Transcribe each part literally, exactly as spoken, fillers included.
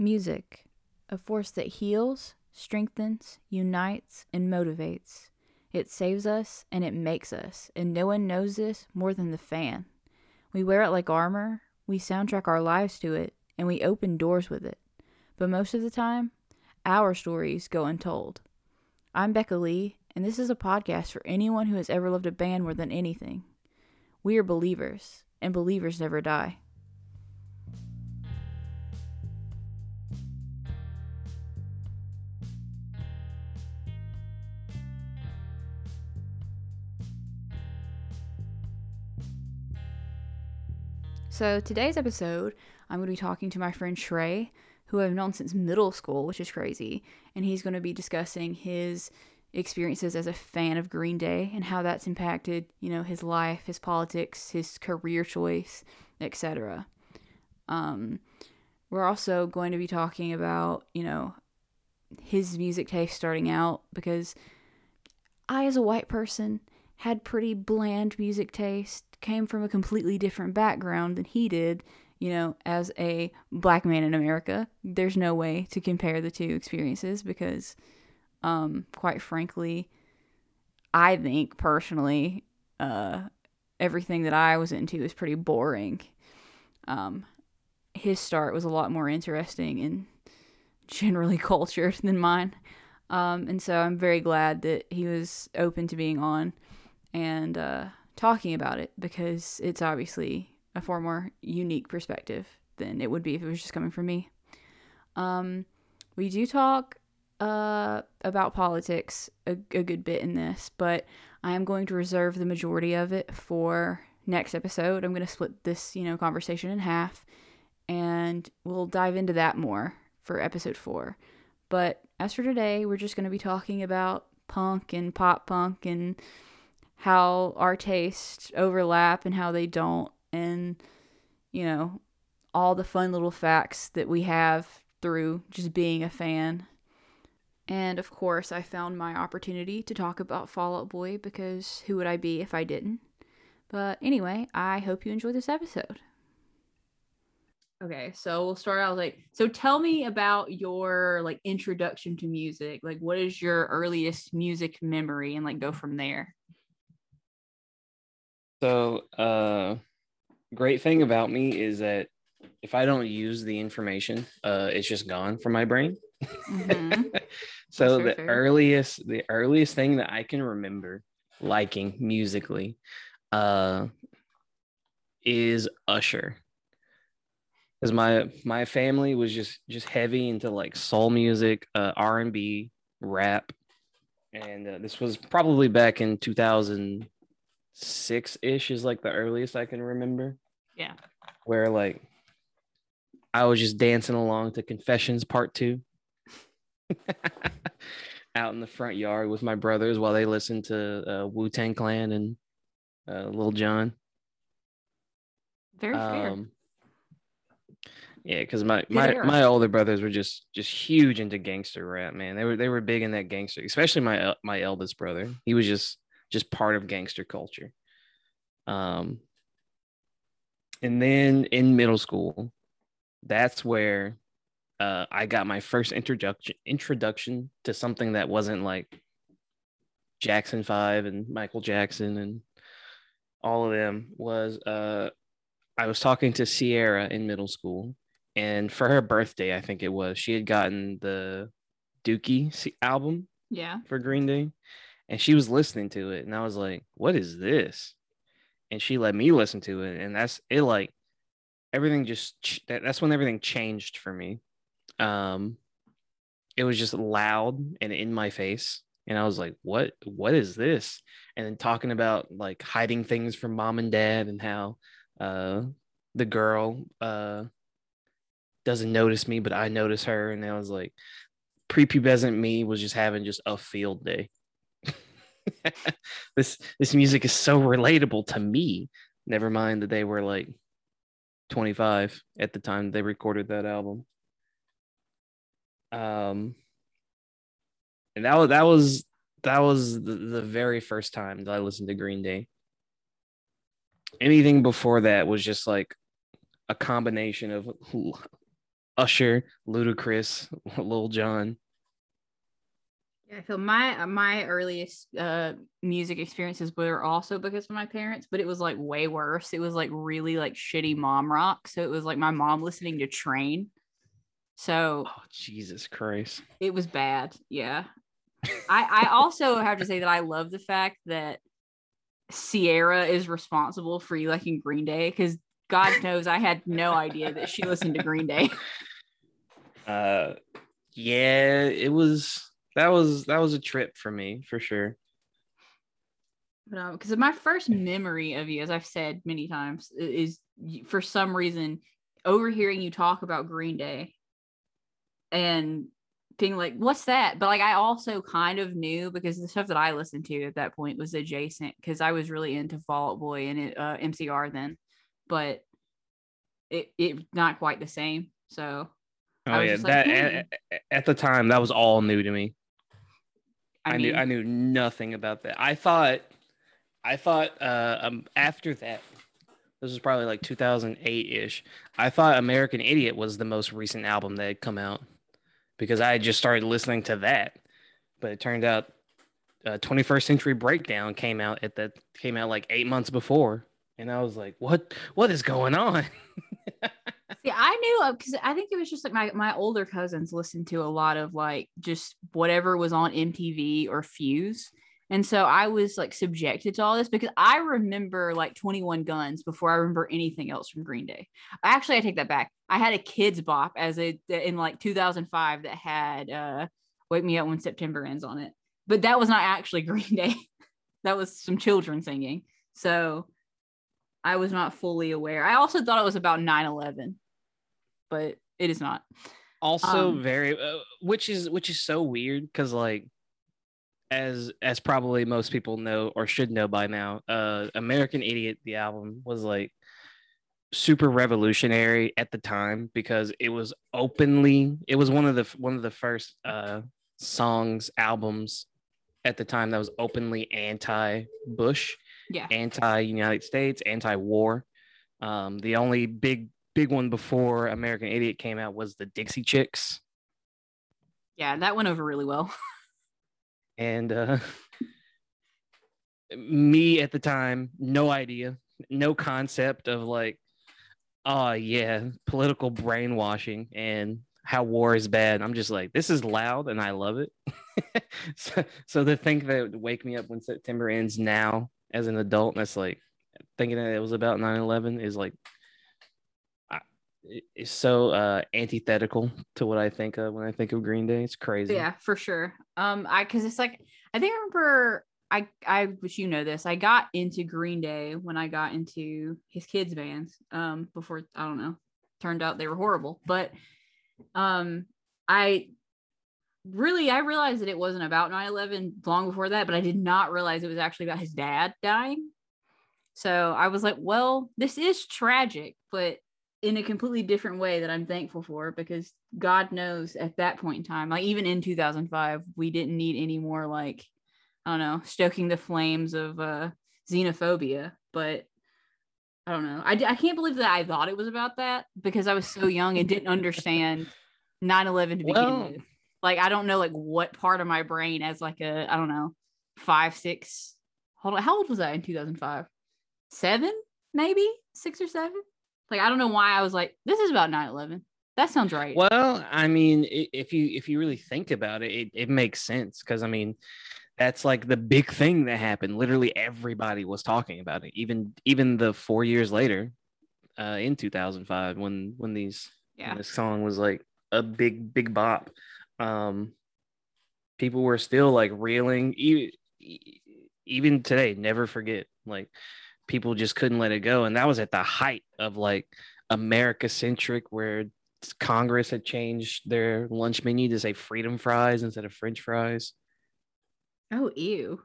Music, a force that heals, strengthens, unites, and motivates. It saves us, and it makes us, and no one knows this more than the fan. We wear it like armor, we soundtrack our lives to it, and we open doors with it. But most of the time, our stories go untold. I'm Becca Lee, and this is a podcast for anyone who has ever loved a band more than anything. We are believers, and believers never die. So today's episode, I'm going to be talking to my friend Tre, who I've known since middle school, which is crazy, and he's going to be discussing his experiences as a fan of Green Day and how that's impacted, you know, his life, his politics, his career choice, et cetera. Um, we're also going to be talking about, you know, his music taste starting out, because I, as a white person, had pretty bland music taste, came from a completely different background than he did, you know, as a black man in America. There's no way to compare the two experiences because, um, quite frankly, I think, personally, uh, everything that I was into is pretty boring. Um, his start was a lot more interesting and generally cultured than mine. Um, and so I'm very glad that he was open to being on and, uh, talking about it, because it's obviously a far more unique perspective than it would be if it was just coming from me. Um, we do talk uh, about politics a, a good bit in this, but I am going to reserve the majority of it for next episode. I'm going to split this, you know, conversation in half, and we'll dive into that more for episode four. But as for today, we're just going to be talking about punk and pop punk and how our tastes overlap and how they don't, and, you know, all the fun little facts that we have through just being a fan. And of course, I found my opportunity to talk about Fall Out Boy, because who would I be if I didn't? But anyway, I hope you enjoy this episode. Okay, so we'll start out like, so tell me about your, like, introduction to music. Like, what is your earliest music memory, and, like, go from there. So, uh, great thing about me is that if I don't use the information, uh, it's just gone from my brain. Mm-hmm. So sure, the sure. earliest, the earliest thing that I can remember liking musically, uh, is Usher. Because my, my family was just, just heavy into, like, soul music, uh, R and B, rap. And uh, this was probably back in two thousand six-ish is, like, the earliest I can remember. Yeah. Where, like, I was just dancing along to Confessions Part Two out in the front yard with my brothers while they listened to uh, Wu-Tang Clan and uh, Lil John. Very um, fair. Yeah, because my my, my older brothers were just just huge into gangster rap, man. They were they were big in that gangster, especially my my eldest brother. He was just. just part of gangster culture. Um, and then in middle school, that's where uh, I got my first introduction introduction to something that wasn't, like, Jackson five and Michael Jackson and all of them. Was uh, I was talking to Sierra in middle school, and for her birthday, I think it was, she had gotten the Dookie album yeah. for Green Day. And she was listening to it, and I was like, what is this? And she let me listen to it, and that's it. Like, everything just, ch- that, that's when everything changed for me. Um, it was just loud and in my face. And I was like, what, what is this? And then talking about, like, hiding things from mom and dad, and how uh, the girl uh, doesn't notice me, but I notice her. And I was like, prepubescent me was just having just a field day. this this music is so relatable to me. Never mind that they were, like, twenty-five at the time they recorded that album. Um, and that was that was that was the, the very first time that I listened to Green Day. Anything before that was just, like, a combination of Usher, Ludacris, Lil John. Yeah, I feel my my earliest uh, music experiences were also because of my parents, but it was like way worse. It was like really like shitty mom rock. So it was like my mom listening to Train. So oh, Jesus Christ, it was bad. Yeah, I I also have to say that I love the fact that Sierra is responsible for you liking Green Day, because God knows I had no idea that she listened to Green Day. Uh, yeah, it was. That was that was a trip for me, for sure. Because um, my first memory of you, as I've said many times, is for some reason overhearing you talk about Green Day and being like, what's that? But like, I also kind of knew, because the stuff that I listened to at that point was adjacent, because I was really into Fall Out Boy and uh, M C R then, but it it not quite the same. So oh, I was yeah. just that, like, hey. at, at the time, that was all new to me. I, I mean, knew I knew nothing about that. I thought, I thought uh, um, after that, this was probably like two thousand eight ish. I thought American Idiot was the most recent album that had come out, because I had just started listening to that. But it turned out, uh, twenty-first Century Breakdown came out at that came out like eight months before, and I was like, what What is going on? See, I knew, because I think it was just like my, my older cousins listened to a lot of like just whatever was on M T V or Fuse. And so I was like subjected to all this, because I remember like twenty-one Guns before I remember anything else from Green Day. Actually, I take that back. I had a Kids Bop as a in like two thousand five that had uh, Wake Me Up When September Ends on it. But that was not actually Green Day. That was some children singing. So I was not fully aware. I also thought it was about nine eleven, but it is not. Also um, very, uh, which is which is so weird, because like, as as probably most people know or should know by now, uh, American Idiot, the album, was like super revolutionary at the time, because it was openly, it was one of the one of the first uh, songs albums at the time that was openly anti-Bush. Yeah. Anti-United States, anti-war. Um, the only big, big one before American Idiot came out was the Dixie Chicks. Yeah, that went over really well. And uh, me at the time, no idea, no concept of like, oh yeah, political brainwashing and how war is bad. I'm just like, this is loud and I love it. so, so to think that Wake Me Up When September Ends now, as an adult, and that's like thinking that it was about nine eleven is like, I, it's so uh, antithetical to what I think of when I think of Green Day. It's crazy. Yeah, for sure. Um, I because it's like I think I remember I I which you know this. I got into Green Day when I got into his kids' bands. Um, before I don't know, turned out they were horrible. But um, I. Really, I realized that it wasn't about nine eleven long before that, but I did not realize it was actually about his dad dying. So I was like, well, this is tragic, but in a completely different way that I'm thankful for, because God knows at that point in time, like even in two thousand five, we didn't need any more like, I don't know, stoking the flames of uh, xenophobia. But I don't know. I, I can't believe that I thought it was about that, because I was so young and didn't understand nine eleven to begin well, with. Like, I don't know, like, what part of my brain as, like, a, I don't know, five, six, hold on, how old was I in two thousand five? Seven, maybe? Six or seven? Like, I don't know why I was like, this is about nine eleven. That sounds right. Well, I mean, if you if you really think about it, it, it makes sense. Because, I mean, that's, like, the big thing that happened. Literally everybody was talking about it, even even the four years later uh, in two thousand five when, when, these, yeah. when this song was, like, a big, big bop. Um, people were still like reeling, even, even today. Never forget, like people just couldn't let it go, and that was at the height of like America centric, where Congress had changed their lunch menu to say freedom fries instead of French fries. Oh, ew!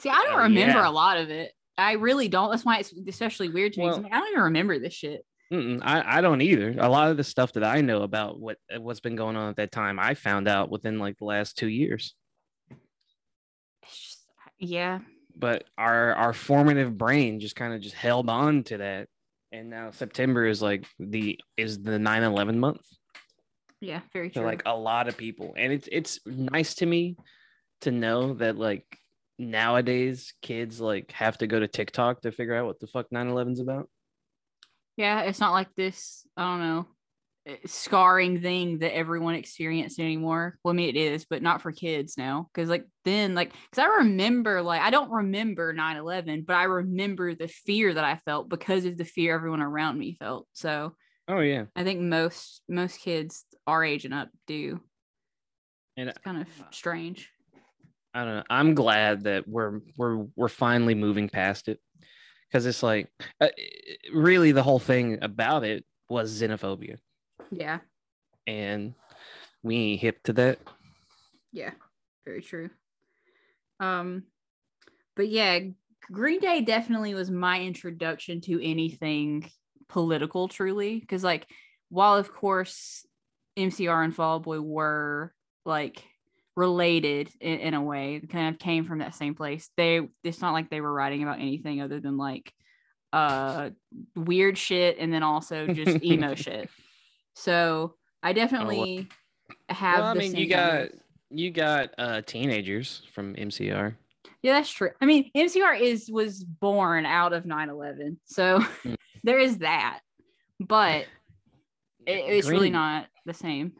See, I don't uh, remember yeah. a lot of it. I really don't. That's why it's especially weird to me. Well, I don't even remember this shit. Mm-mm, I, I don't either. A lot of the stuff that I know about what, what's been going on at that time, I found out within like the last two years. Yeah. But our, our formative brain just kind of just held on to that. And now September is like the, is the nine eleven month. Yeah, very true. So, like, a lot of people. And it's it's nice to me to know that, like, nowadays kids, like, have to go to TikTok to figure out what the fuck nine eleven's about. Yeah, it's not like this, I don't know, scarring thing that everyone experienced anymore. Well, I mean, it is, but not for kids now, because like then like because I remember like I don't remember nine eleven, but I remember the fear that I felt because of the fear everyone around me felt. So oh yeah, I think most most kids our age and up do. And it's kind of strange. I don't know. I'm glad that we're we're we're finally moving past it, because it's like uh, really the whole thing about it was xenophobia. Yeah, and we ain't hip to that. Yeah, very true. Um but yeah, Green Day definitely was my introduction to anything political, truly, because like while of course M C R and Fall Out Boy were like related in, in a way, kind of came from that same place, they it's not like they were writing about anything other than like uh weird shit and then also just emo shit. So I definitely have. Well, I mean, you got you got uh, teenagers from M C R. Yeah, that's true. I mean, M C R is was born out of nine eleven, so there is that. But it, it's Green, really not the same.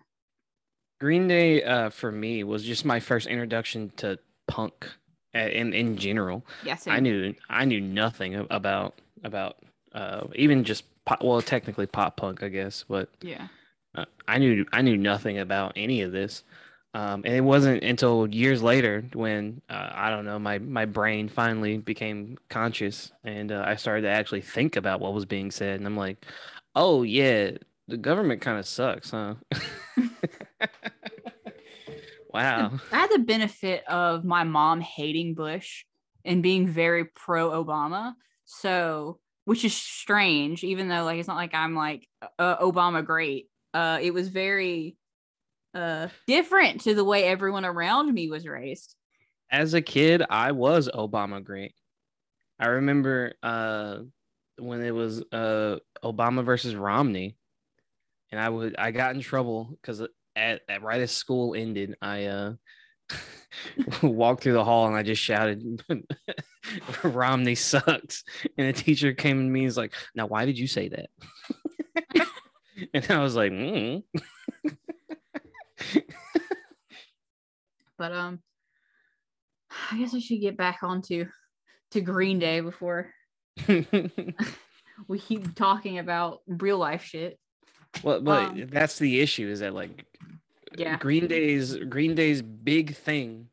Green Day, uh, for me, was just my first introduction to punk in in general. Yes, yeah, I knew I knew nothing about about uh, even just. Well, technically pop punk, I guess, but yeah, uh, I knew I knew nothing about any of this, um, and it wasn't until years later when uh, I don't know, my my brain finally became conscious, and uh, I started to actually think about what was being said, and I'm like, oh yeah, the government kind of sucks, huh? Wow. I had the benefit of my mom hating Bush and being very pro Obama, so. Which is strange, even though like it's not like I'm like uh, Obama great. Uh, it was very uh, different to the way everyone around me was raised. As a kid, I was Obama great. I remember uh, when it was uh, Obama versus Romney, and I would I got in trouble because at, at right as school ended, I uh, walked through the hall and I just shouted. Romney sucks, and the teacher came to me and was like, now why did you say that? And I was like mm. But um I guess I should get back on to, to Green Day before we keep talking about real life shit. Well, but um, that's the issue, is that like yeah Green Day's Green Day's big thing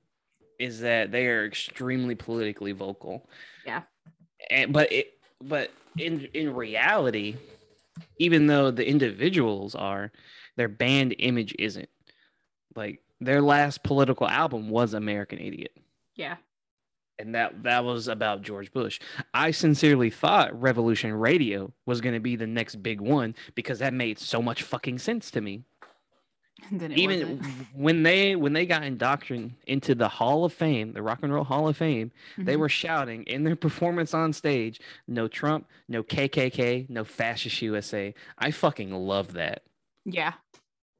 is that they are extremely politically vocal. Yeah. And but it but in in reality, even though the individuals are, their band image isn't. Like their last political album was American Idiot. Yeah. And that that was about George Bush. I sincerely thought Revolution Radio was going to be the next big one because that made so much fucking sense to me. Even when they when they got indoctrinated into the Hall of Fame, the Rock and Roll Hall of Fame, mm-hmm. They were shouting in their performance on stage, no Trump, no K K K, no Fascist U S A. I fucking love that. Yeah.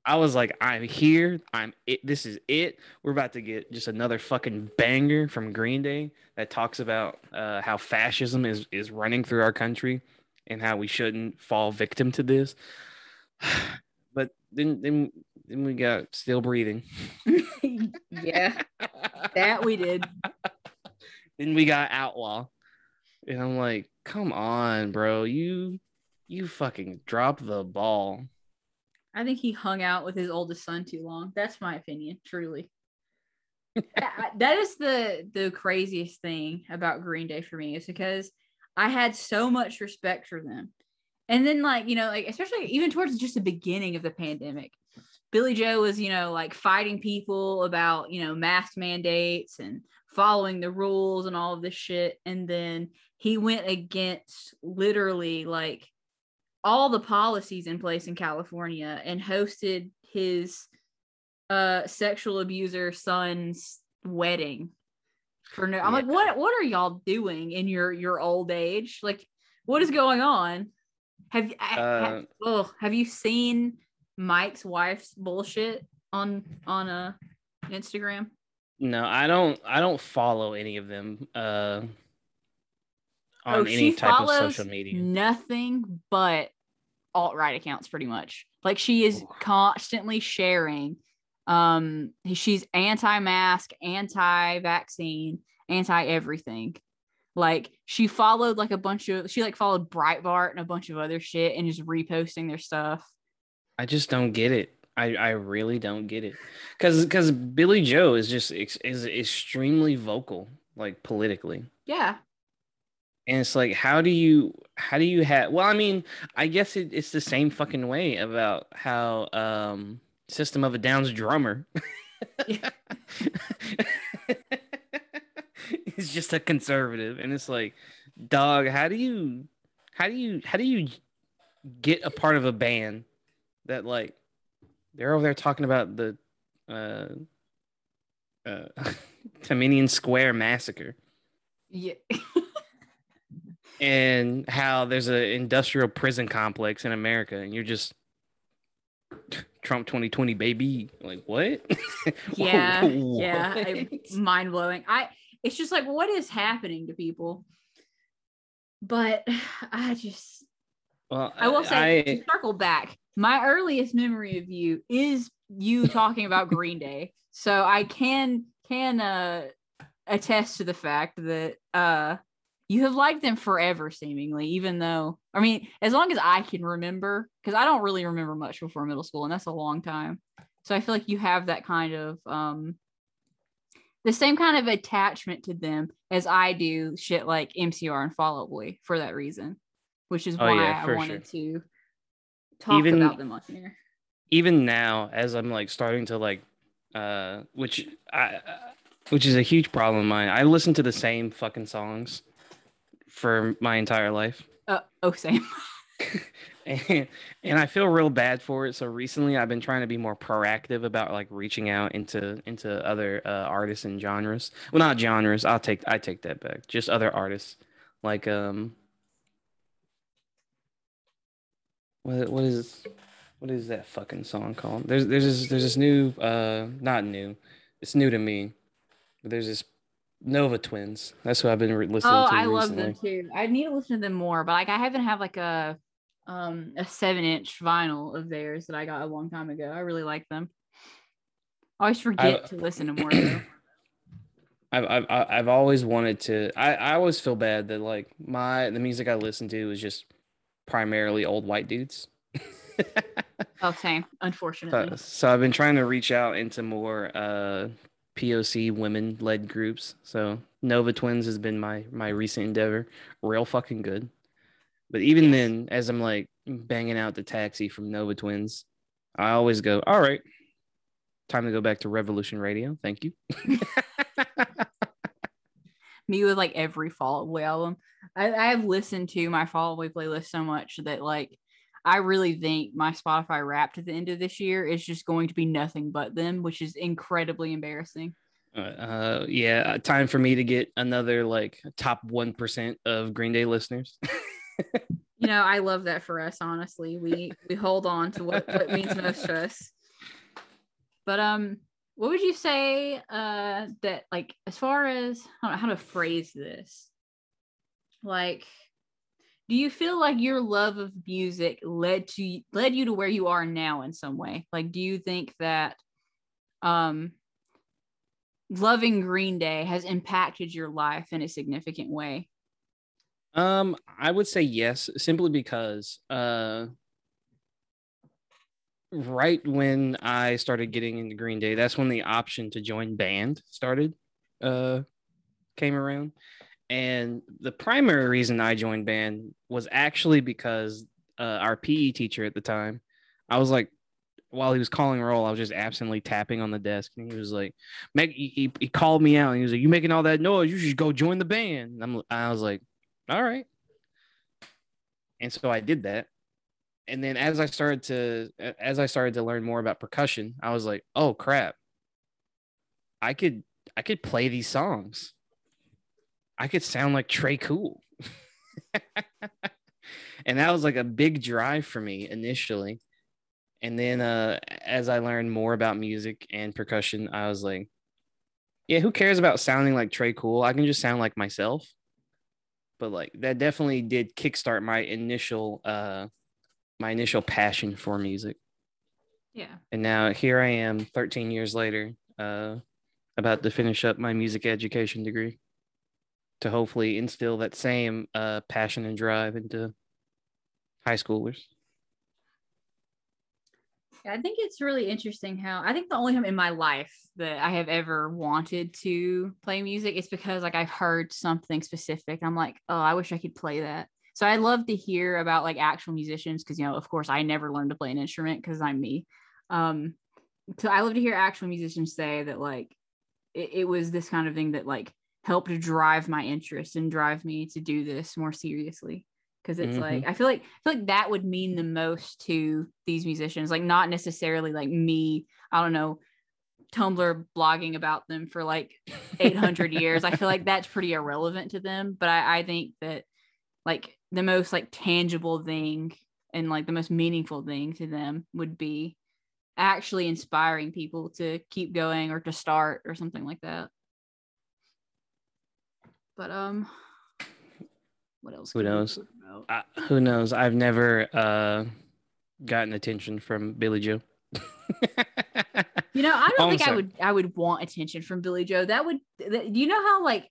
I was like, I'm here. I'm it. This is it. We're about to get just another fucking banger from Green Day that talks about uh, how fascism is, is running through our country and how we shouldn't fall victim to this. But then then... Then we got Still Breathing. Yeah, that we did. Then we got Outlaw. And I'm like, come on, bro. You you fucking dropped the ball. I think he hung out with his oldest son too long. That's my opinion, truly. that, that is the, the craziest thing about Green Day for me, is because I had so much respect for them. And then like, you know, like especially even towards just the beginning of the pandemic. Billie Joe was, you know, like fighting people about, you know, mask mandates and following the rules and all of this shit. And then he went against literally like all the policies in place in California and hosted his uh, sexual abuser son's wedding. For no, I'm yeah. like, what what are y'all doing in your, your old age? Like, what is going on? Have, uh, have, oh, have you seen... Mike's wife's bullshit on on uh, Instagram? No, I don't. I don't follow any of them uh, on oh, any type of social media. Nothing but alt-right accounts, pretty much. Like, she is oh. constantly sharing. Um, she's anti-mask, anti-vaccine, anti-everything. Like, she followed like a bunch of she like followed Breitbart and a bunch of other shit and just reposting their stuff. I just don't get it. I, I really don't get it. Cause because Billie Joe is just ex- is extremely vocal, like politically. Yeah. And it's like, how do you how do you have? Well, I mean, I guess it, it's the same fucking way about how um, System of a Down's drummer. Yeah. It's just a conservative, and it's like, dog, how do you, how do you, how do you get a part of a band that, like, they're over there talking about the uh, uh, Tiananmen Square massacre, yeah, and how there's an industrial prison complex in America, and you're just Trump twenty twenty, baby, like what? Yeah, what? Yeah, mind blowing. I. It's just like, what is happening to people? But I just, well, I, I will say, I, to circle back, my earliest memory of you is you talking about Green Day. So I can can uh, attest to the fact that uh, you have liked them forever, seemingly, even though, I mean, as long as I can remember, because I don't really remember much before middle school, and that's a long time. So I feel like you have that kind of... Um, the same kind of attachment to them as I do shit like M C R and Fall Out Boy for that reason, which is why oh, yeah, I wanted sure. to talk even, about them on here. Even now, as I'm like starting to like, uh, which I, which is a huge problem of mine. I listen to the same fucking songs for my entire life. Uh, oh, same. and, and I feel real bad for it. So recently I've been trying to be more proactive about like reaching out into into other uh, artists and genres. Well, not genres. I'll take I take that back. Just other artists. Like um what what is what is that fucking song called? There's there's this there's this new uh not new. It's new to me. But there's this Nova Twins. That's what I've been re- listening oh, to. Oh, I recently. love them too. I need to listen to them more, but like I haven't had like a Um, a seven-inch vinyl of theirs that I got a long time ago. I really like them. I always forget I've, to listen to more. Though. I've I've I've always wanted to. I, I always feel bad that like my the music I listened to was just primarily old white dudes. Oh, same. Unfortunately. So, so I've been trying to reach out into more uh, P O C women-led groups. So Nova Twins has been my my recent endeavor. Real fucking good. But even then, as I'm like banging out the Taxi from Nova Twins, I always go, all right, time to go back to Revolution Radio. Thank you. Me with like every Fall Out Boy album. I, I have listened to my Fall Out Boy playlist so much that like I really think my Spotify Wrapped at the end of this year is just going to be nothing but them, which is incredibly embarrassing. Uh, yeah, time for me to get another like top one percent of Green Day listeners. You know, I love that for us, honestly. We we hold on to what, what means most to us. But um, what would you say uh that like as far as I don't know how to phrase this? Like, do you feel like your love of music led to led you to where you are now in some way? Like, do you think that um loving Green Day has impacted your life in a significant way? Um, I would say yes, simply because uh, right when I started getting into Green Day, that's when the option to join band started, uh, came around. And the primary reason I joined band was actually because uh, our P E teacher at the time, I was like, while he was calling roll, I was just absently tapping on the desk. And he was like, Meg, he, he called me out and he was like, you making all that noise, you should go join the band. And I'm, I was like, all right. And so I did that. And then as I started to as I started to learn more about percussion, I was like, oh crap. I could I could play these songs. I could sound like Tré Cool. And that was like a big drive for me initially. And then uh, as I learned more about music and percussion, I was like, yeah, who cares about sounding like Tré Cool? I can just sound like myself. But like that definitely did kickstart my initial uh, my initial passion for music. Yeah. And now here I am thirteen years later, uh, about to finish up my music education degree to hopefully instill that same uh, passion and drive into high schoolers. I think it's really interesting how I think the only time in my life that I have ever wanted to play music is because like I've heard something specific. I'm like, oh, I wish I could play that. So I love to hear about like actual musicians because, you know, of course, I never learned to play an instrument because I'm me. Um, so I love to hear actual musicians say that like it, it was this kind of thing that like helped drive my interest and drive me to do this more seriously. Cause it's mm-hmm. like, I feel like, I feel like that would mean the most to these musicians, like not necessarily like me, I don't know, Tumblr blogging about them for like eight hundred years. I feel like that's pretty irrelevant to them. But I, I think that like the most like tangible thing and like the most meaningful thing to them would be actually inspiring people to keep going or to start or something like that. But, um, what else? Who knows? I, who knows? I've never uh, gotten attention from Billie Joe. You know, I don't oh, think I would. I would want attention from Billie Joe. That would. That, you know how like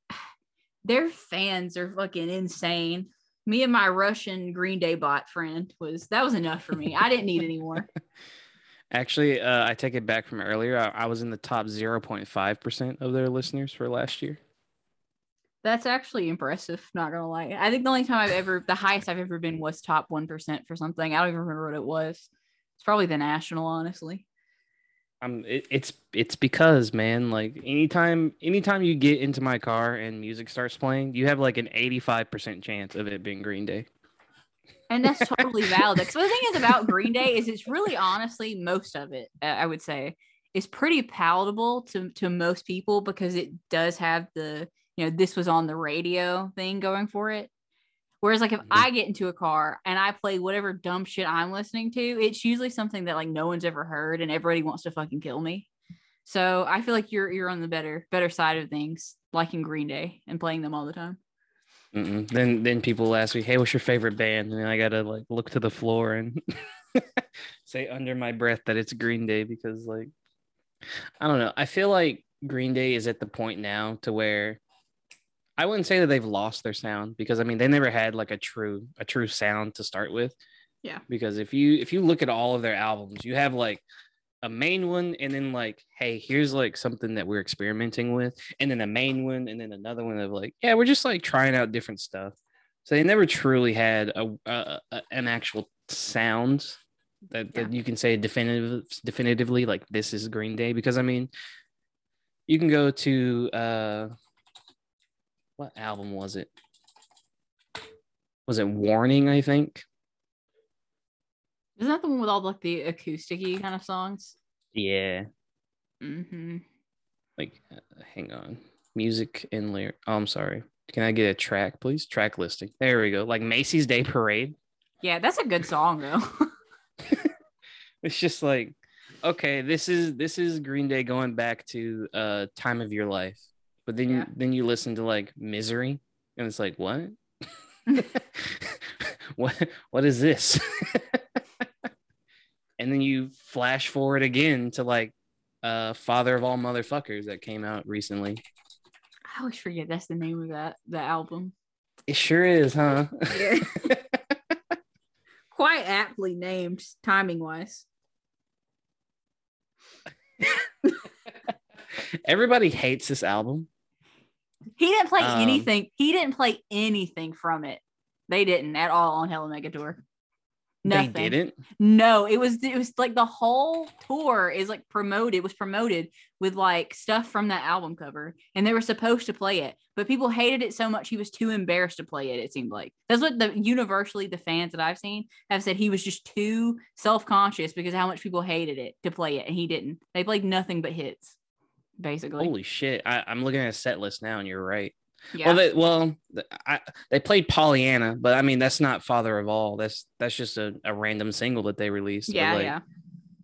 their fans are fucking insane. Me and my Russian Green Day bot friend was that was enough for me. I didn't need any more. Actually, uh, I take it back from earlier. I, I was in the top zero point five percent of their listeners for last year. That's actually impressive, not gonna lie. I think the only time I've ever, the highest I've ever been was top one percent for something. I don't even remember what it was. It's probably the National, honestly. Um, it, it's it's because, man, like anytime anytime you get into my car and music starts playing, you have like an eighty-five percent chance of it being Green Day. And that's totally valid. Because the thing is about Green Day is it's really honestly, most of it, uh, I would say, is pretty palatable to to most people because it does have the, you know, this was on the radio thing going for it. Whereas like if mm-hmm. I get into a car and I play whatever dumb shit I'm listening to, it's usually something that like no one's ever heard and everybody wants to fucking kill me. So I feel like you're you're on the better better side of things, liking Green Day and playing them all the time. Mm-mm. Then then people ask me, hey, what's your favorite band? And I gotta like look to the floor and say under my breath that it's Green Day because like, I don't know. I feel like Green Day is at the point now to where I wouldn't say that they've lost their sound because I mean they never had like a true a true sound to start with. Yeah. Because if you if you look at all of their albums, you have like a main one and then like, hey, here's like something that we're experimenting with, and then a main one and then another one of like, yeah, we're just like trying out different stuff. So they never truly had a, a, a an actual sound that, yeah. that you can say definitive definitively like this is Green Day because I mean you can go to uh what album was it? Was it Warning, I think? Isn't that the one with all like the acoustic-y kind of songs? Yeah. Mm-hmm. Like, uh, hang on. Music and lyric. Oh, I'm sorry. Can I get a track, please? Track listing. There we go. Like Macy's Day Parade. Yeah, that's a good song, though. It's just like, okay, this is this is Green Day going back to uh, Time of Your Life. But then, yeah. then you listen to like Misery, and it's like, what? what? What is this? And then you flash forward again to like uh, Father of All Motherfuckers that came out recently. I always forget that's the name of that the album. It sure is, huh? Yeah. Quite aptly named, timing wise. Everybody hates this album. He didn't play um, anything. He didn't play anything from it. They didn't at all on Hell Omega Tour. Nothing. They didn't? No, it was it was like the whole tour is like promoted, was promoted with like stuff from that album cover. And they were supposed to play it, but people hated it so much he was too embarrassed to play it, it seemed like. That's what the universally the fans that I've seen have said. He was just too self-conscious because how much people hated it to play it, and he didn't. They played nothing but hits. Basically, holy shit! I, I'm looking at a set list now, and you're right. Yeah. Well, they, well, I, they played Pollyanna, but I mean that's not Father of All. That's that's just a, a random single that they released. Yeah, like, yeah.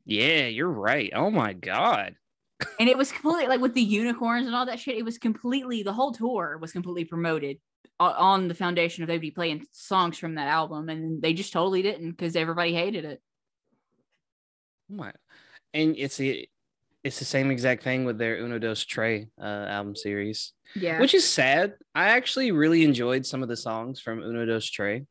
Yeah, you're right. Oh my God. And it was completely like with the unicorns and all that shit. It was completely, the whole tour was completely promoted on the foundation of they'd be playing songs from that album, and they just totally didn't because everybody hated it. What? And it's the it's the same exact thing with their Uno Dos Tré uh, album series. Yeah, which is sad. I actually really enjoyed some of the songs from Uno Dos Tré.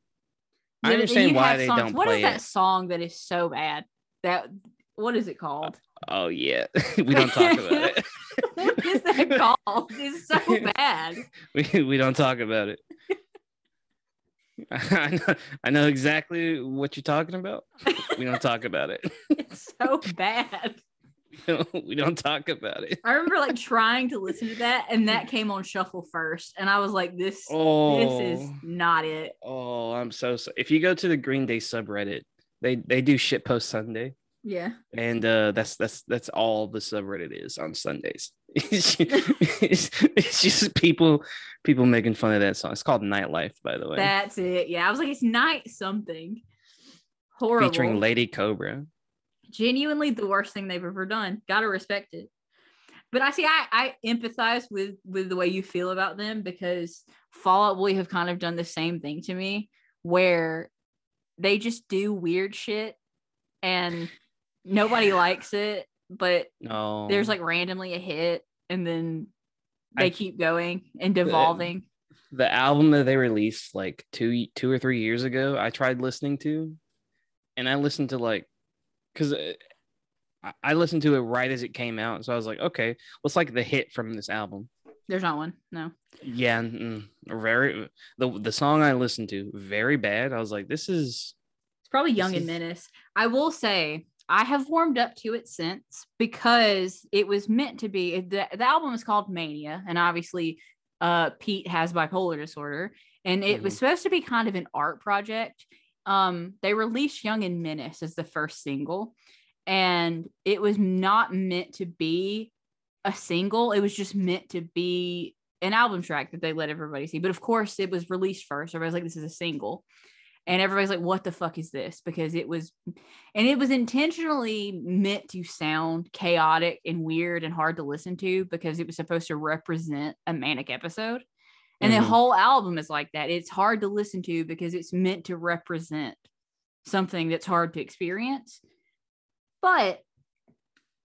Yeah, I understand why they don't. What play is that it. Song that is so bad? That what is it called? Oh yeah, we don't talk about it. What is that called? It's so bad. We we don't talk about it. I know, I know exactly what you're talking about. We don't talk about it. It's so bad. We don't, we don't talk about it. I remember like trying to listen to that, and that came on shuffle first, and I was like, "This, oh, this is not it." Oh, I'm so sorry. If you go to the Green Day subreddit, they they do shitpost Sunday. Yeah, and uh, that's that's that's all the subreddit is on Sundays. It's just, it's, it's just people people making fun of that song. It's called Nightlife, by the way. That's it. Yeah, I was like, it's night something horrible. Featuring Lady Cobra. Genuinely, the worst thing they've ever done. Gotta respect it. But I see, I I empathize with with the way you feel about them, because Fall Out Boy have kind of done the same thing to me, where they just do weird shit and nobody yeah. likes it, but no. there's like randomly a hit, and then they I, keep going and devolving. The, the album that they released like two two or three years ago, I tried listening to, and I listened to like, because I, I listened to it right as it came out, so I was like, okay, what's like the hit from this album? There's not one, no. Yeah, mm, very the the song I listened to, very bad. I was like, this is it's probably Young and is... Menace. I will say, I have warmed up to it since, because it was meant to be, the, the album is called Mania, and obviously uh, Pete has bipolar disorder, and it mm-hmm. was supposed to be kind of an art project. Um, they released Young and Menace as the first single, and it was not meant to be a single. It was just meant to be an album track that they let everybody see. But of course, it was released first. Everybody's like, this is a single. And everybody's like, what the fuck is this? Because it was, and it was intentionally meant to sound chaotic and weird and hard to listen to, because it was supposed to represent a manic episode. And mm-hmm. the whole album is like that. It's hard to listen to because it's meant to represent something that's hard to experience. But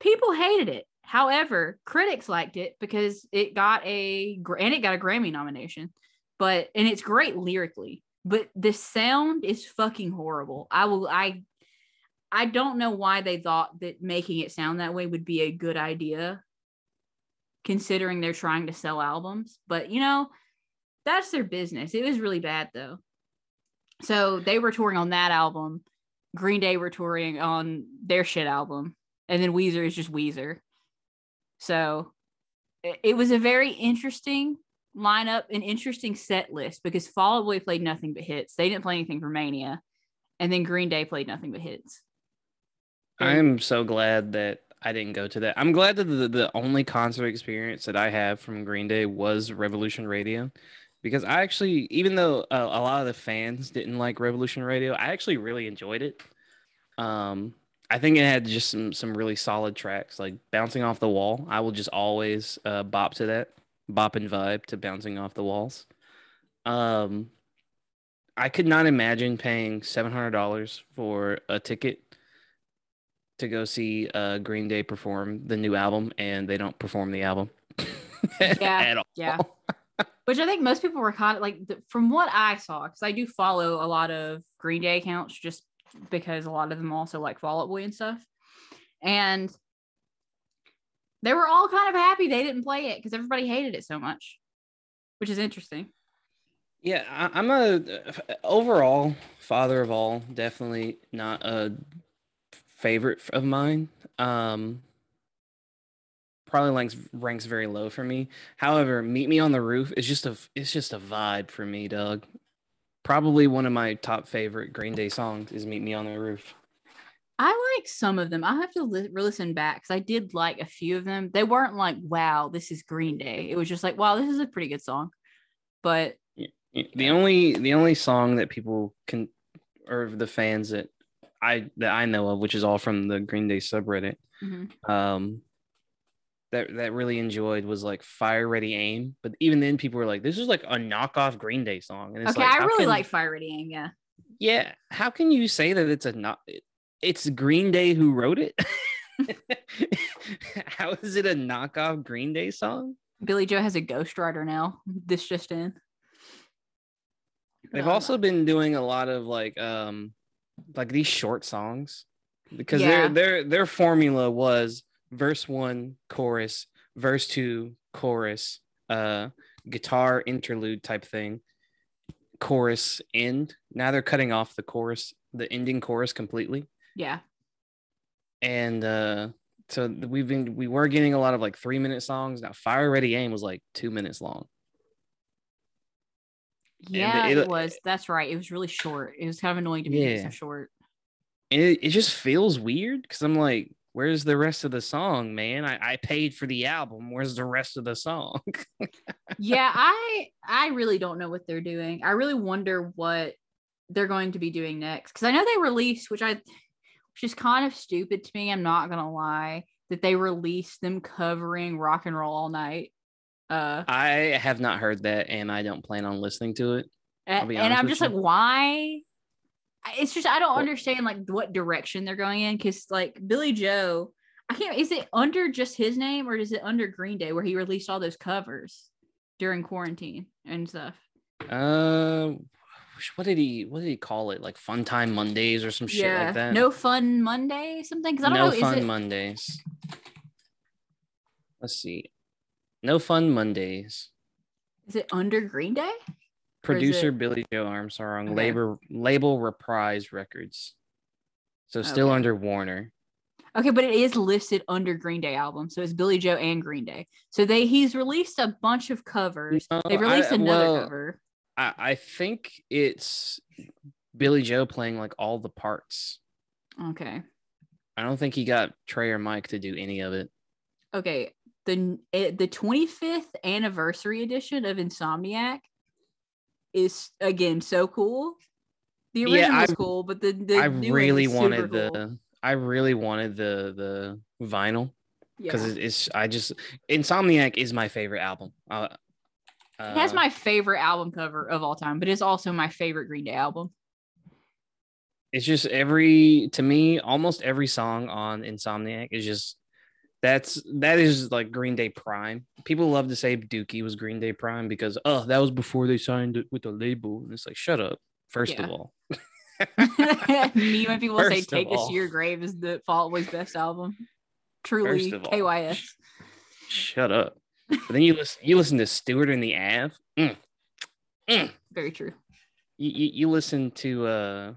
people hated it. However, critics liked it because it got a, and it got a Grammy nomination, but, and it's great lyrically. But the sound is fucking horrible. I will. I. I don't know why they thought that making it sound that way would be a good idea, considering they're trying to sell albums. But you know, that's their business. It was really bad though. So they were touring on that album. Green Day were touring on their shit album, and then Weezer is just Weezer. So it was a very interesting line up, an interesting set list, because Fall Out Boy played nothing but hits. They didn't play anything for Mania, and then Green Day played nothing but hits. And I am so glad that I didn't go to that. I'm glad that the, the only concert experience that I have from Green Day was Revolution Radio, because I actually, even though uh, a lot of the fans didn't like Revolution Radio, I actually really enjoyed it. Um, I think it had just some some really solid tracks, like Bouncing Off the Wall. I will just always uh, bop to that. Bop and vibe to Bouncing Off the Walls. Um, I could not imagine paying seven hundred dollars for a ticket to go see uh, Green Day perform the new album, and they don't perform the album yeah, at all. Yeah, which I think most people were caught, like, from what I saw, because I do follow a lot of Green Day accounts just because a lot of them also like Fall Out Boy and stuff. And they were all kind of happy they didn't play it because everybody hated it so much, which is interesting. Yeah, I, I'm a overall father of all, definitely not a favorite of mine. Um, probably ranks ranks very low for me. However, Meet Me on the Roof is just a it's just a vibe for me, Doug. Probably one of my top favorite Green Day songs is Meet Me on the Roof. I like some of them. I have to li- listen back because I did like a few of them. They weren't like, wow, this is Green Day. It was just like, wow, this is a pretty good song. But the only the only song that people can, or the fans that I that I know of, which is all from the Green Day subreddit, mm-hmm. um, that that really enjoyed was like Fire Ready Aim. But even then, people were like, "This is like a knockoff Green Day song." And it's okay, like, I really can, like Fire Ready Aim. Yeah. Yeah, how can you say that it's a not? It's Green Day who wrote it. How is it a knockoff Green Day song? Billie Joe has a ghostwriter now. This just in. They've also been doing a lot of like um like these short songs because yeah. their their their formula was verse one, chorus, verse two, chorus, uh guitar interlude type thing, chorus, end. Now they're cutting off the chorus, the ending chorus completely. Yeah. And uh so we've been we were getting a lot of like three minute songs. Now Fire Ready Aim was like two minutes long. Yeah, it, it was. That's right. It was really short. It was kind of annoying to me. Yeah. It's so short. And it, it just feels weird because I'm like, where's the rest of the song, man? I, I paid for the album. Where's the rest of the song? Yeah, I I really don't know what they're doing. I really wonder what they're going to be doing next. Because I know they released, which I which is kind of stupid to me. I'm not gonna lie, that they released them covering Rock and Roll All Night. Uh, I have not heard that, and I don't plan on listening to it. I'll be and I'm just you. like, why? It's just I don't what? understand like what direction they're going in because like Billie Joe, I can't. Is it under just his name or is it under Green Day where he released all those covers during quarantine and stuff? Um, uh, what did he what did he call it? Like Fun Time Mondays or some shit yeah. like that? No Fun Monday, something. Because I don't no know. No Fun is it... Mondays. Let's see. No Fun Mondays. Is it under Green Day? Producer it... Billie Joe Armstrong, okay. labor, label Reprise Records. So still okay. under Warner. Okay, but it is listed under Green Day album. So it's Billie Joe and Green Day. So they he's released a bunch of covers. No, they released I, another well, cover. I, I think it's Billie Joe playing like all the parts. Okay. I don't think he got Tre or Mike to do any of it. Okay. The the twenty-fifth anniversary edition of Insomniac is again so cool. The original yeah, I, was cool, but the, the I new really one is wanted super cool. the I really wanted the the vinyl because yeah. it's, it's I just Insomniac is my favorite album. Uh, uh, it has my favorite album cover of all time, but it's also my favorite Green Day album. It's just every to me almost every song on Insomniac is just. That's that is like Green Day Prime. People love to say Dookie was Green Day Prime because oh, that was before they signed it with the label. And it's like, shut up. First yeah. of all, me when people first say "Take Us all. to Your Grave" is the Fall Out Boy's best album. Truly, K Y S. Shut up. But then you listen. You listen to Stewart and the Av. Mm. Mm. Very true. You, you you listen to uh.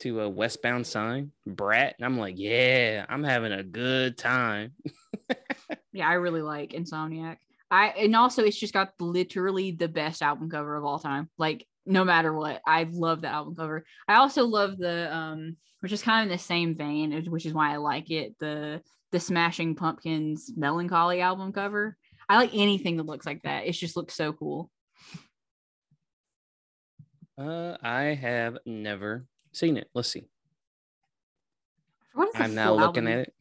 to a Westbound Sign, Brat, and I'm like, yeah, I'm having a good time. Yeah, I really like Insomniac. I and also it's just got literally the best album cover of all time. Like, no matter what, I love the album cover. I also love the um, which is kind of in the same vein, which is why I like it. The the Smashing Pumpkins Melancholy album cover. I like anything that looks like that. It just looks so cool. Uh, I have never. Seen it. Let's see. I'm now looking album? at it.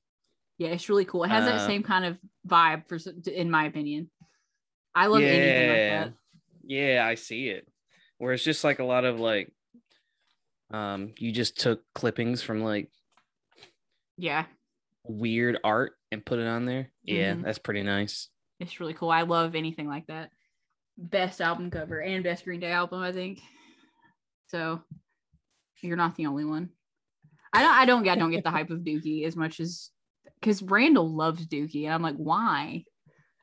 Yeah, it's really cool. It has uh, that same kind of vibe, for, in my opinion. I love yeah, anything like that. Yeah, I see it. Where it's just like a lot of like, um, you just took clippings from like, yeah, weird art and put it on there. Yeah, mm-hmm. That's pretty nice. It's really cool. I love anything like that. Best album cover and best Green Day album, I think. So. You're not the only one. I don't. I don't get. I don't get the hype of Dookie as much as because Randall loves Dookie, and I'm like, why? I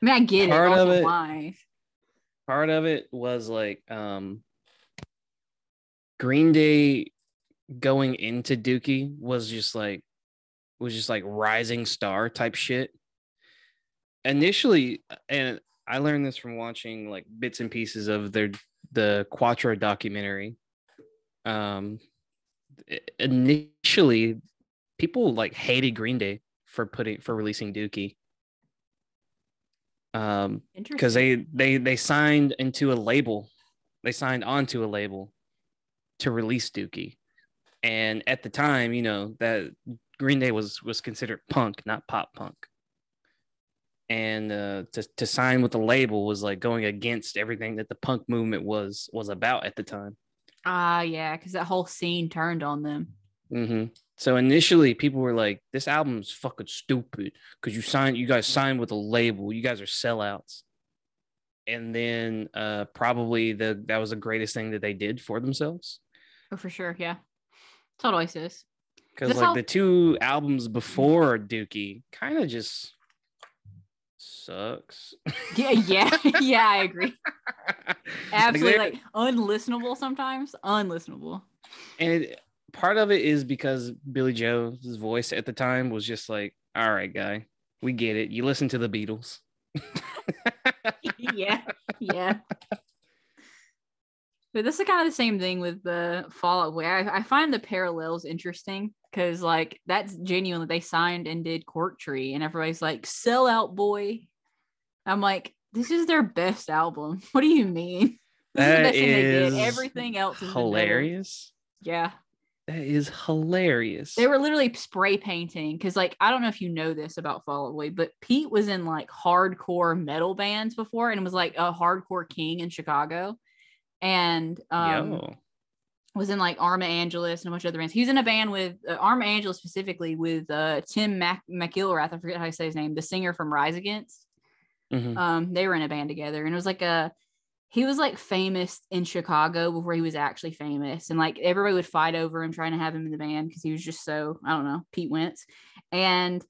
mean, I get part it. Of it why? Part of it was like um, Green Day going into Dookie was just like was just like rising star type shit. Initially, and I learned this from watching like bits and pieces of their the Quattro documentary. Um. Initially people like hated Green Day for putting for releasing Dookie um because they they they signed into a label they signed onto a label to release Dookie And at the time, you know, that Green Day was was considered punk, not pop punk. And uh, to to sign with the label was like going against everything that the punk movement was was about at the time. Ah, uh, yeah, because that whole scene turned on them. Mm-hmm. So initially, people were like, "This album's fucking stupid because you signed, you guys signed with a label. You guys are sellouts." And then uh, probably the that was the greatest thing that they did for themselves. Oh, for sure, yeah. That's what it always is. Because like how- the two albums before Dookie kind of just sucks. Yeah, yeah, yeah. I agree. Absolutely, like, like unlistenable sometimes, unlistenable. And it, part of it is because Billie Joe's voice at the time was just like, "All right, guy, we get it. You listen to the Beatles." Yeah, yeah. But this is kind of the same thing with the Fall Out Boy. I, I find the parallels interesting because, like, that's genuinely they signed and did Cork Tree, and everybody's like, "Sell Out Boy." I'm like, this is their best album. What do you mean? This that is the best thing they did. Everything else is hilarious. Yeah, that is hilarious. They were literally spray painting because, like, I don't know if you know this about Fall Out Boy, but Pete was in like hardcore metal bands before and was like a hardcore king in Chicago. And um Yo. was in like Arm Angelus and a bunch of other bands. He was in a band with uh, Arm Angelus specifically with uh Tim Mac- McIlrath. I forget how you say his name, the singer from Rise Against. Mm-hmm. Um, they were in a band together, and it was like a he was like famous in Chicago before he was actually famous, and like everybody would fight over him trying to have him in the band because he was just so I don't know Pete Wentz. And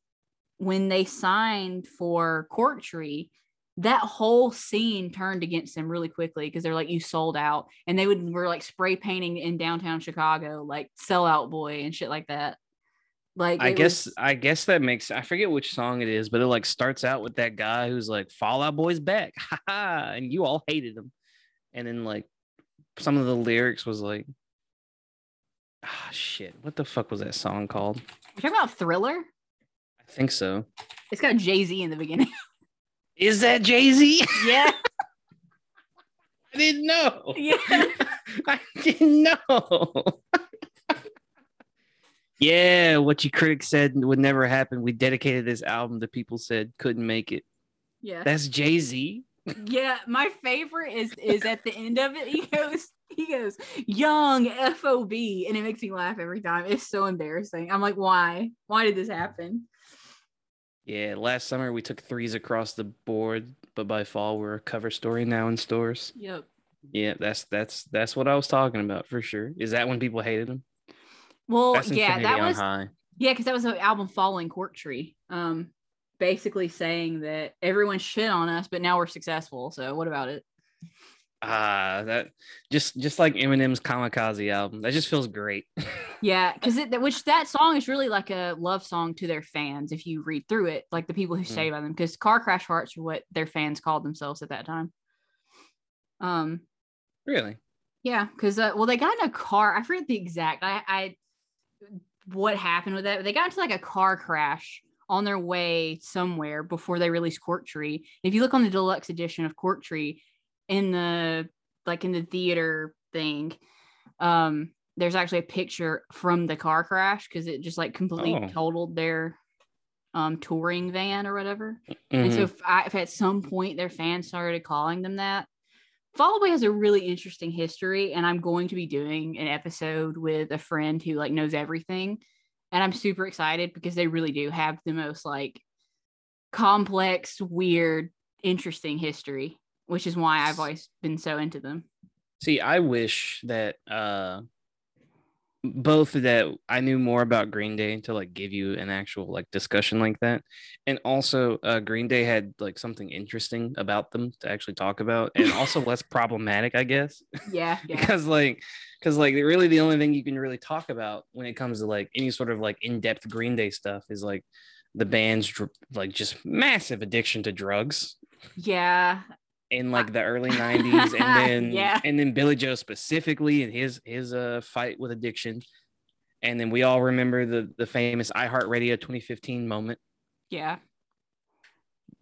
when they signed for Cork Tree, that whole scene turned against them really quickly because they're like, you sold out. And they would were like spray painting in downtown Chicago, like Sell Out Boy and shit like that. Like I guess was... I guess that makes I forget which song it is, but it like starts out with that guy who's like, Fall Out Boy's back. Ha ha. And you all hated him. And then like some of the lyrics was like, ah, shit. What the fuck was that song called? You're talking about Thriller? I think so. It's got Jay-Z in the beginning. Is that Jay-Z? Yeah. I didn't know. Yeah. I didn't know. Yeah, what you critics said would never happen. We dedicated this album to people said couldn't make it. Yeah. That's Jay-Z. Yeah, my favorite is is at the end of it, he goes, he goes, young F O B, and it makes me laugh every time. It's so embarrassing. I'm like, why? Why did this happen? Yeah, last summer we took threes across the board, but by fall we're a cover story now in stores. Yep. Yeah, that's that's that's what I was talking about for sure. Is that when people hated them? Well, that's yeah, that was high. Yeah, because that was the album following Cork Tree, um, basically saying that everyone shit on us, but now we're successful. So what about it? Ah, uh, that just just like Eminem's Kamikaze album, that just feels great. Yeah, because it which that song is really like a love song to their fans. If you read through it, like the people who mm. say about them, because car crash hearts are what their fans called themselves at that time. Um, really? Yeah, because uh, well, they got in a car. I forget the exact. I, I what happened with that? They got into like a car crash on their way somewhere before they released Cork Tree. If you look on the deluxe edition of Cork Tree. In the like in the theater thing, um, there's actually a picture from the car crash because it just like completely oh. totaled their um touring van or whatever. Mm-hmm. And so, if, I, if at some point their fans started calling them that, Fall Out Boy has a really interesting history, and I'm going to be doing an episode with a friend who like knows everything, and I'm super excited because they really do have the most like complex, weird, interesting history. Which is why I've always been so into them. See, I wish that uh, both that I knew more about Green Day to like give you an actual like discussion like that. And also uh, Green Day had like something interesting about them to actually talk about and also less problematic, I guess. Yeah. yeah. because like, because like really the only thing you can really talk about when it comes to like any sort of like in-depth Green Day stuff is like the band's like just massive addiction to drugs. Yeah. In like the early nineties, and then yeah. and then Billie Joe specifically and his his uh fight with addiction, and then we all remember the the famous iHeartRadio twenty fifteen moment. Yeah.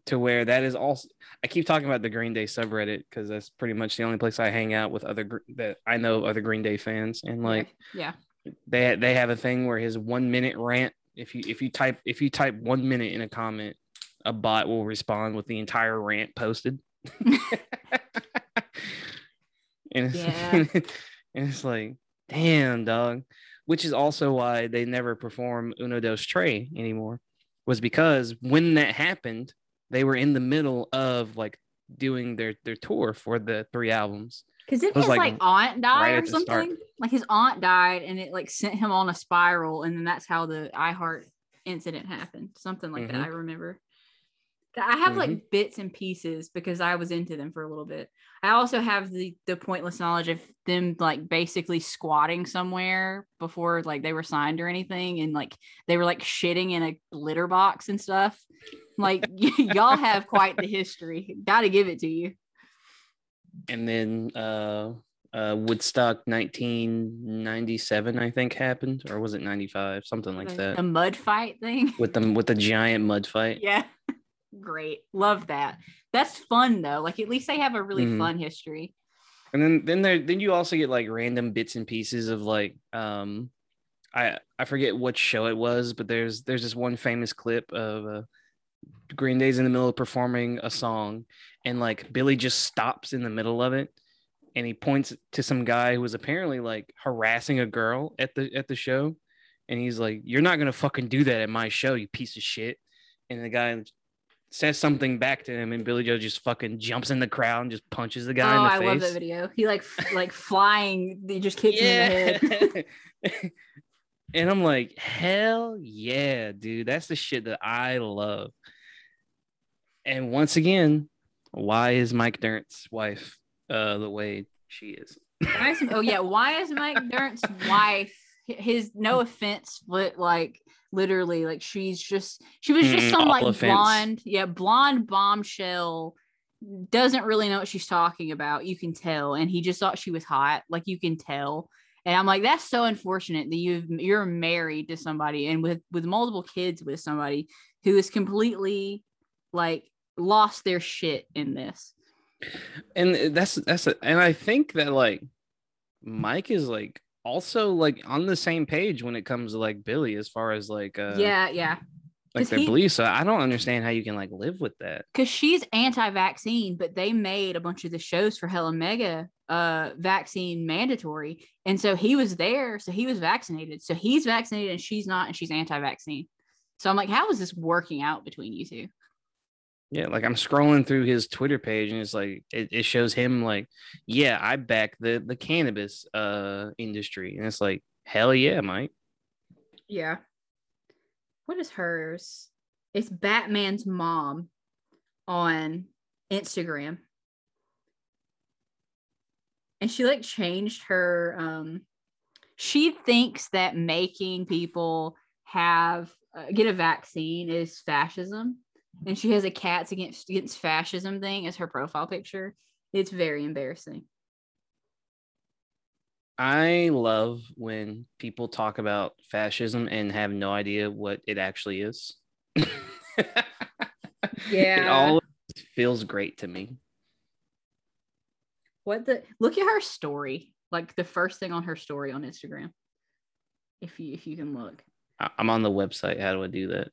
To where that is also, I keep talking about the Green Day subreddit because that's pretty much the only place I hang out with other that I know other Green Day fans, and like yeah. yeah, they they have a thing where his one minute rant. If you if you type if you type one minute in a comment, a bot will respond with the entire rant posted. and, it's, yeah. and it's like, damn, dog. Which is also why they never perform Uno Dos Tré anymore, was because when that happened, they were in the middle of like doing their, their tour for the three albums. Because if his like, like aunt died right or something, like his aunt died and it like sent him on a spiral, and then that's how the iHeart incident happened. Something like mm-hmm. that, I remember. I have mm-hmm. like bits and pieces because I was into them for a little bit. I also have the the pointless knowledge of them like basically squatting somewhere before like they were signed or anything, and like they were like shitting in a litter box and stuff. Like y- y'all have quite the history. Got to give it to you. And then uh, uh, Woodstock nineteen ninety-seven, I think, happened, or was it ninety-five? Something like the, that. The mud fight thing with them with the giant mud fight. Yeah. Great, love that. That's fun though. Like at least they have a really mm-hmm. fun history. And then then there then you also get like random bits and pieces of like um I I forget what show it was, but there's there's this one famous clip of uh, Green Day's in the middle of performing a song, and like Billy just stops in the middle of it, and he points to some guy who was apparently like harassing a girl at the at the show, and he's like, "You're not gonna fucking do that at my show, you piece of shit." And the guy says something back to him, and Billie Joe just fucking jumps in the crowd and just punches the guy oh, in the I face. Oh, I love that video. He like f- like flying, they just kicked yeah. him in the head. And I'm like, hell yeah, dude. That's the shit that I love. And once again, why is Mike Dirnt's wife uh, the way she is? Oh yeah, why is Mike Dirnt's wife his no offense, but like literally like she's just she was just mm, some like offense. blonde yeah blonde bombshell, doesn't really know what she's talking about, you can tell, and he just thought she was hot, like you can tell. And I'm like, that's so unfortunate that you've you're married to somebody and with with multiple kids with somebody who is completely like lost their shit in this. And that's that's a, and I think that like Mike is like also like on the same page when it comes to like Billy as far as like uh yeah yeah like their he, beliefs. So I don't understand how you can like live with that, because she's anti-vaccine, but they made a bunch of the shows for Hella Mega uh vaccine mandatory, and so he was there, so he was vaccinated, so he's vaccinated and she's not, and she's anti-vaccine. So I'm like, how is this working out between you two? Yeah, like I'm scrolling through his Twitter page, and it's like it, it shows him like, yeah, I back the the cannabis uh industry, and it's like, hell yeah, Mike. Yeah. What is hers? It's Batman's mom on Instagram, and she like changed her. Um, she thinks that making people have uh, get a vaccine is fascism. And she has a cats against against fascism thing as her profile picture. It's very embarrassing. I love when people talk about fascism and have no idea what it actually is. Yeah. It all feels great to me. What the look at her story. Like the first thing on her story on Instagram. If you if you can look. I'm on the website. How do I do that?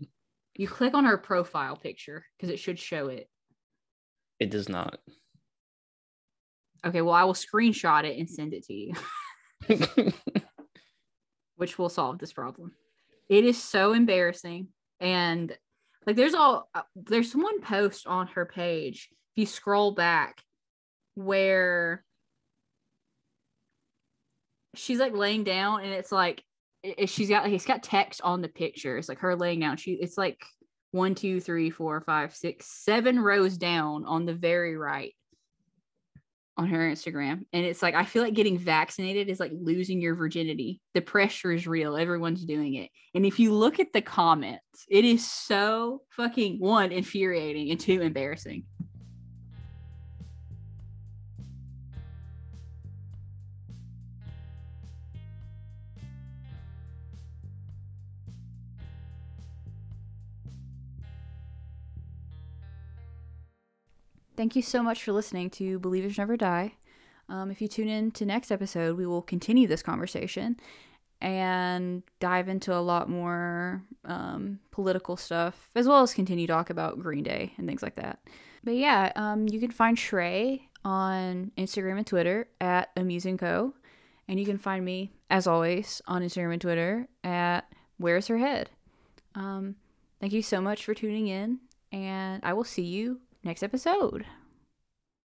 You click on her profile picture because it should show it. It does not. Okay, well, I will screenshot it and send it to you, which will solve this problem. It is so embarrassing. And like, there's all, there's one post on her page, if you scroll back, where she's like laying down, and it's like, she's got like it's got text on the picture. It's like her laying down. She it's like one, two, three, four, five, six, seven rows down on the very right on her Instagram. And it's like, I feel like getting vaccinated is like losing your virginity. The pressure is real. Everyone's doing it. And if you look at the comments, it is so fucking one, infuriating, and two, embarrassing. Thank you so much for listening to Believers Never Die. Um, if you tune in to next episode, we will continue this conversation. and dive into a lot more um, political stuff, as well as continue talk about Green Day and things like that. But yeah, um, you can find Tre on Instagram and Twitter at Amusing Co. And you can find me, as always, on Instagram and Twitter at Where's Her Head. Um, thank you so much for tuning in, and I will see you next episode.